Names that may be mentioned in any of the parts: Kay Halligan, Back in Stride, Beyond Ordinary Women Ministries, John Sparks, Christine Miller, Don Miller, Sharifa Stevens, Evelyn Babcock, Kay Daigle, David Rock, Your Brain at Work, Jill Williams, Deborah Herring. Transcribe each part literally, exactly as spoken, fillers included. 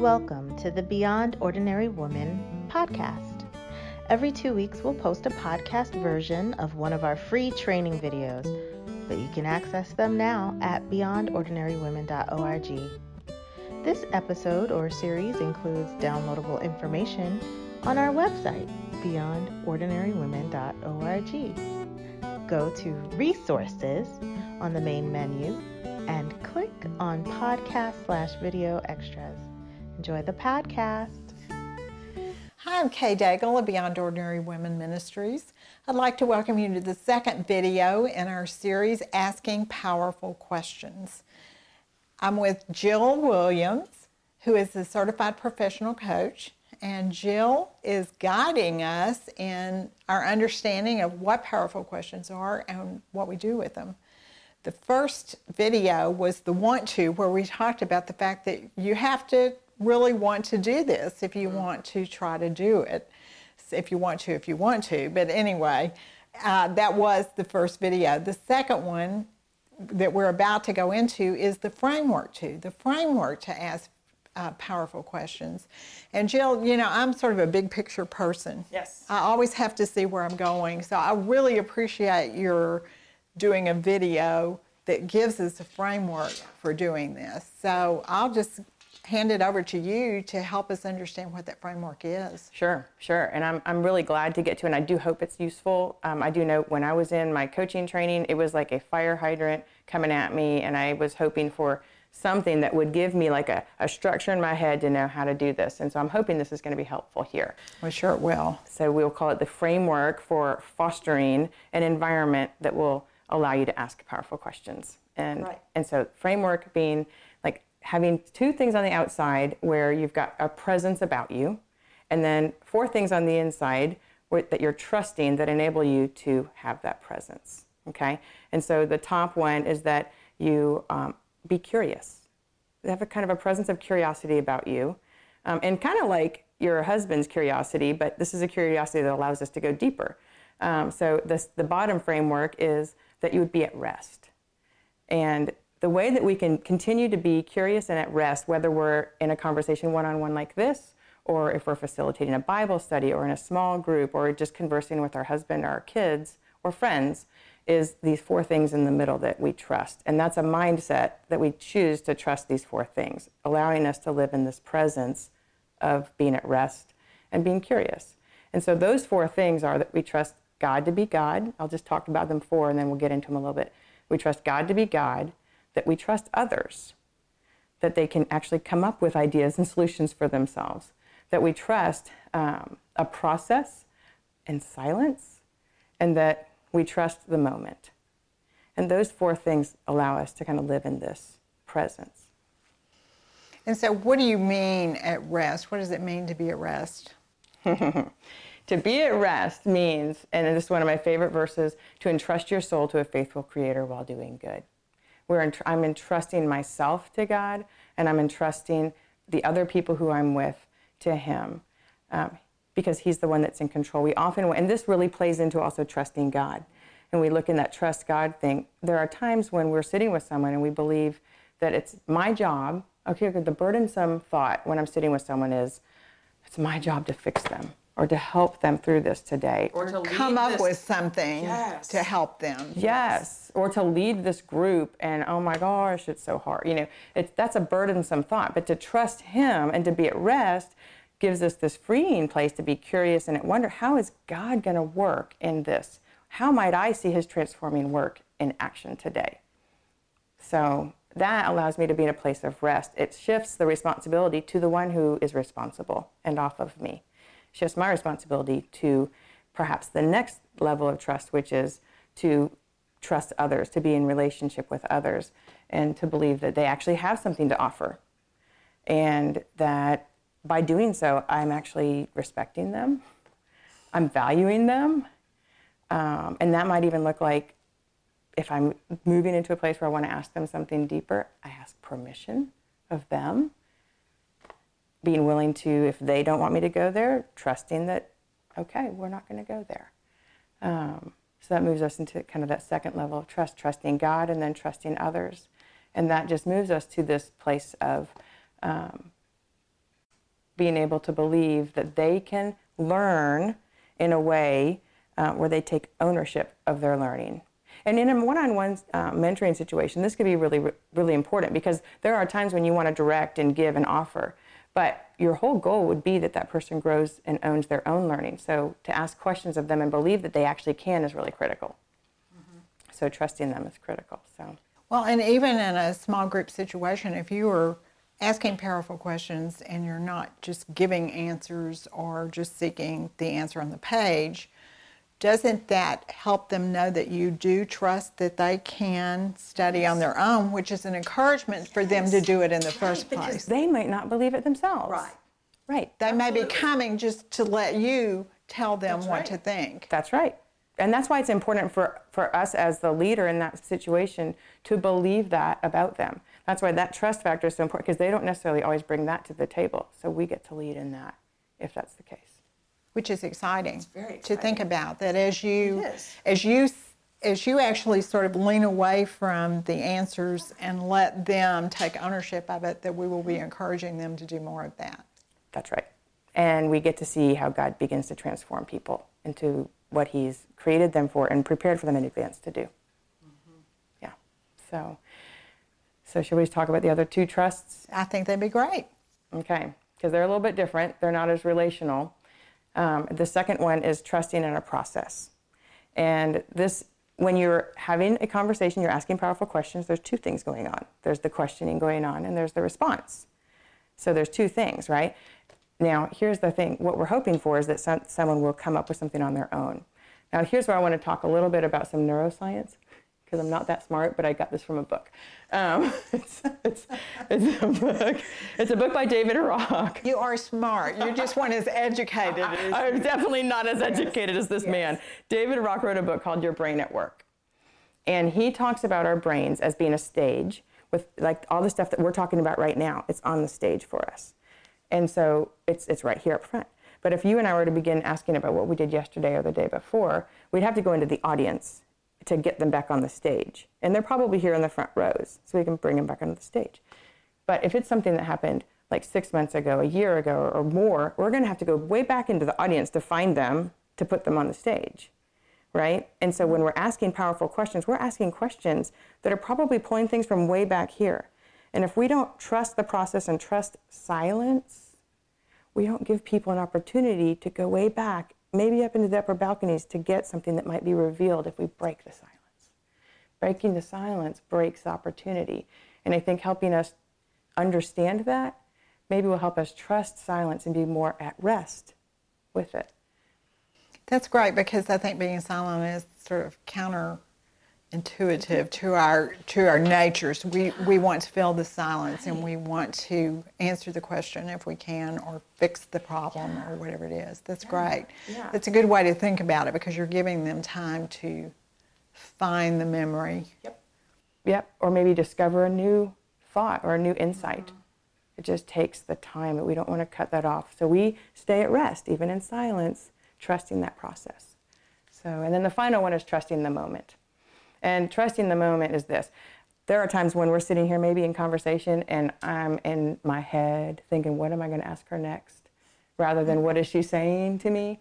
Welcome to the Beyond Ordinary Women podcast. Every two weeks, we'll post a podcast version of one of our free training videos, but you can access them now at beyond ordinary women dot org. This episode or series includes downloadable information on our website, beyond ordinary women dot org. Go to Resources on the main menu and click on Podcast slash Video Extras. Enjoy the podcast. Hi, I'm Kay Daigle of Beyond Ordinary Women Ministries. I'd like to welcome you to the second video in our series, Asking Powerful Questions. I'm with Jill Williams, who is a certified professional coach, and Jill is guiding us in our understanding of what powerful questions are and what we do with them. The first video was the want to, where we talked about the fact that you have to really want to do this if you want to try to do it, if you want to, if you want to. But anyway, uh, that was the first video. The second one that we're about to go into is the framework to, the framework to ask uh, powerful questions. And Jill, you know, I'm sort of a big picture person. Yes. I always have to see where I'm going. So I really appreciate your doing a video that gives us a framework for doing this. So I'll just hand it over to you to help us understand what that framework is. Sure, sure. And I'm I'm really glad to get to it, and I do hope it's useful. Um, I do know when I was in my coaching training, it was like a fire hydrant coming at me, and I was hoping for something that would give me like a, a structure in my head to know how to do this. And so I'm hoping this is going to be helpful here. Well, sure it will. So we'll call it the framework for fostering an environment that will allow you to ask powerful questions. And, right. and so framework being like having two things on the outside where you've got a presence about you, and then four things on the inside where, that you're trusting that enable you to have that presence, okay? And so the top one is that you um, be curious. You have a kind of a presence of curiosity about you, um, and kind of like your husband's curiosity, but this is a curiosity that allows us to go deeper. Um, so this, the bottom framework is that you would be at rest. And the way that we can continue to be curious and at rest, whether we're in a conversation one-on-one like this, or if we're facilitating a Bible study, or in a small group, or just conversing with our husband, or our kids, or friends, is these four things in the middle that we trust. And that's a mindset that we choose to trust these four things, allowing us to live in this presence of being at rest and being curious. And so those four things are that we trust God to be God. I'll just talk about them four, and then we'll get into them a little bit. We trust God to be God, that we trust others, that they can actually come up with ideas and solutions for themselves, that we trust um, a process and silence, and that we trust the moment. And those four things allow us to kind of live in this presence. And so what do you mean at rest? What does it mean to be at rest? To be at rest means, and this is one of my favorite verses, to entrust your soul to a faithful creator while doing good. We're entr- I'm entrusting myself to God, and I'm entrusting the other people who I'm with to him, um, because he's the one that's in control. We often, and this really plays into also trusting God. And we look in that trust God thing. There are times when we're sitting with someone and we believe that it's my job. Okay, the burdensome thought when I'm sitting with someone is, it's my job to fix them, or to help them through this today. Or to come up with something to help them. Yes, or to lead this group, and oh my gosh, it's so hard. You know, it's, that's a burdensome thought, but to trust him and to be at rest gives us this freeing place to be curious and wonder, how is God gonna work in this? How might I see his transforming work in action today? So that allows me to be in a place of rest. It shifts the responsibility to the one who is responsible and off of me. Shifts my responsibility to perhaps the next level of trust, which is to trust others, to be in relationship with others, and to believe that they actually have something to offer. And that by doing so, I'm actually respecting them, I'm valuing them, um, and that might even look like, if I'm moving into a place where I want to ask them something deeper, I ask permission of them. Being willing to, if they don't want me to go there, trusting that, okay, we're not going to go there. Um, so that moves us into kind of that second level of trust, trusting God and then trusting others. And that just moves us to this place of um, being able to believe that they can learn in a way uh, where they take ownership of their learning. And in a one-on-one uh, mentoring situation, this could be really, really important, because there are times when you want to direct and give and offer, but your whole goal would be that that person grows and owns their own learning. So to ask questions of them and believe that they actually can is really critical. Mm-hmm. So trusting them is critical. So well, and even in a small group situation, if you are asking powerful questions and you're not just giving answers or just seeking the answer on the page, doesn't that help them know that you do trust that they can study on their own, which is an encouragement for them to do it in the first place? Because they might not believe it themselves. Right. Right. They Absolutely. May be coming just to let you tell them that's what right. to think. That's right. And that's why it's important for, for us as the leader in that situation to believe that about them. That's why that trust factor is so important, because they don't necessarily always bring that to the table. So we get to lead in that, if that's the case. Which is exciting, it's very exciting to think about, that as you as you as you actually sort of lean away from the answers and let them take ownership of it, that we will be encouraging them to do more of that. That's right. And we get to see how God begins to transform people into what He's created them for and prepared for them in advance to do. Mm-hmm. Yeah. So so should we talk about the other two trusts? I think they'd be great. Okay. Because they're a little bit different. They're not as relational. Um, the second one is trusting in a process. And this, when you're having a conversation, you're asking powerful questions, there's two things going on. There's the questioning going on, and there's the response. So there's two things, right? Now, here's the thing. What we're hoping for is that some, someone will come up with something on their own. Now, here's where I want to talk a little bit about some neuroscience, because I'm not that smart, but I got this from a book. Um, it's, it's, it's a book. It's a book by David Rock. You are smart. You just weren't as educated. As I'm definitely not as educated yes. as this yes. man. David Rock wrote a book called Your Brain at Work. And he talks about our brains as being a stage with, like, all the stuff that we're talking about right now. It's on the stage for us. And so it's it's right here up front. But if you and I were to begin asking about what we did yesterday or the day before, we'd have to go into the audience to get them back on the stage. And they're probably here in the front rows, so we can bring them back onto the stage. But if it's something that happened like six months ago, a year ago, or more, we're going to have to go way back into the audience to find them, to put them on the stage, right? And so when we're asking powerful questions, we're asking questions that are probably pulling things from way back here. And if we don't trust the process and trust silence, we don't give people an opportunity to go way back, maybe up into the upper balconies, to get something that might be revealed if we break the silence. Breaking the silence breaks opportunity. And I think helping us understand that maybe will help us trust silence and be more at rest with it. That's great, because I think being silent is sort of counterintuitive to our to our natures. We, we want to fill the silence, and we want to answer the question if we can, or fix the problem, yeah. or whatever it is. That's yeah. great. Yeah. That's a good way to think about it, because you're giving them time to find the memory. Yep. Yep. Or maybe discover a new thought or a new insight. Mm-hmm. It just takes the time, and we don't want to cut that off. So we stay at rest, even in silence, trusting that process. So, and then the final one is trusting the moment. And trusting the moment is this. There are times when we're sitting here maybe in conversation and I'm in my head thinking, what am I going to ask her next? Rather than what is she saying to me?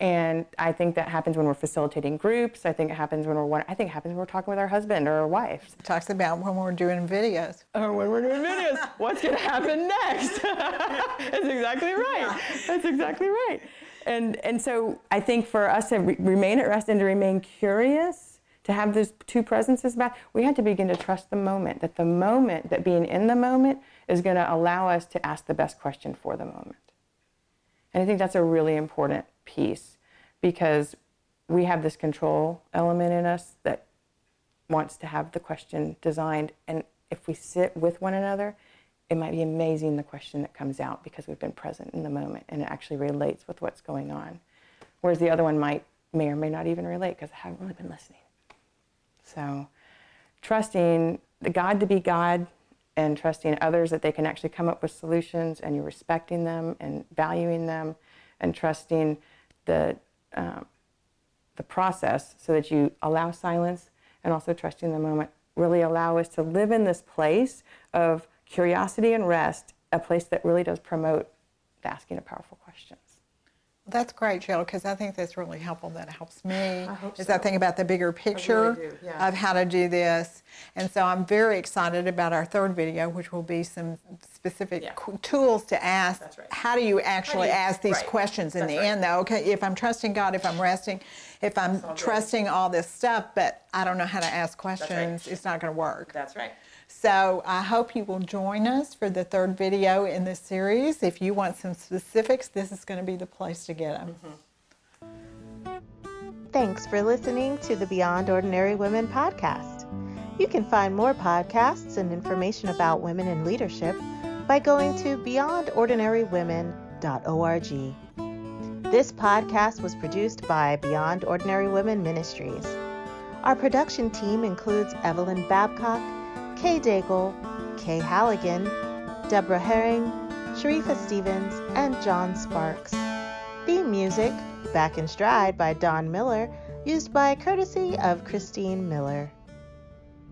And I think that happens when we're facilitating groups. I think it happens when we're I think it happens when we're talking with our husband or our wife. It talks about when we're doing videos. Or when we're doing videos. What's going to happen next? That's exactly right. That's exactly right. And, and so I think for us to re- remain at rest and to remain curious, to have those two presences back, we had to begin to trust the moment, that the moment, that being in the moment is going to allow us to ask the best question for the moment. And I think that's a really important piece, because we have this control element in us that wants to have the question designed. And if we sit with one another, it might be amazing the question that comes out, because we've been present in the moment and it actually relates with what's going on. Whereas the other one might, may or may not even relate, because I haven't really been listening. So trusting God to be God, and trusting others that they can actually come up with solutions, and you're respecting them and valuing them, and trusting the um, the process so that you allow silence, and also trusting the moment, really allow us to live in this place of curiosity and rest, a place that really does promote asking the powerful questions. Well, that's great, Jill, because I think that's really helpful. That helps me I hope so. as I think about the bigger picture really yeah. of how to do this. And so I'm very excited about our third video, which will be some specific yeah. qu- tools to ask. That's right. How do you actually do you, ask these right. questions in that's the right. end, though? Okay, if I'm trusting God, if I'm resting, if I'm all trusting good. all this stuff, but I don't know how to ask questions, right. it's not going to work. That's right. So I hope you will join us for the third video in this series. If you want some specifics, this is going to be the place to get them. Mm-hmm. Thanks for listening to the Beyond Ordinary Women podcast. You can find more podcasts and information about women in leadership by going to beyond ordinary women dot org. This podcast was produced by Beyond Ordinary Women Ministries. Our production team includes Evelyn Babcock, Kay Daigle, Kay Halligan, Deborah Herring, Sharifa Stevens, and John Sparks. Theme music, Back in Stride by Don Miller, used by courtesy of Christine Miller.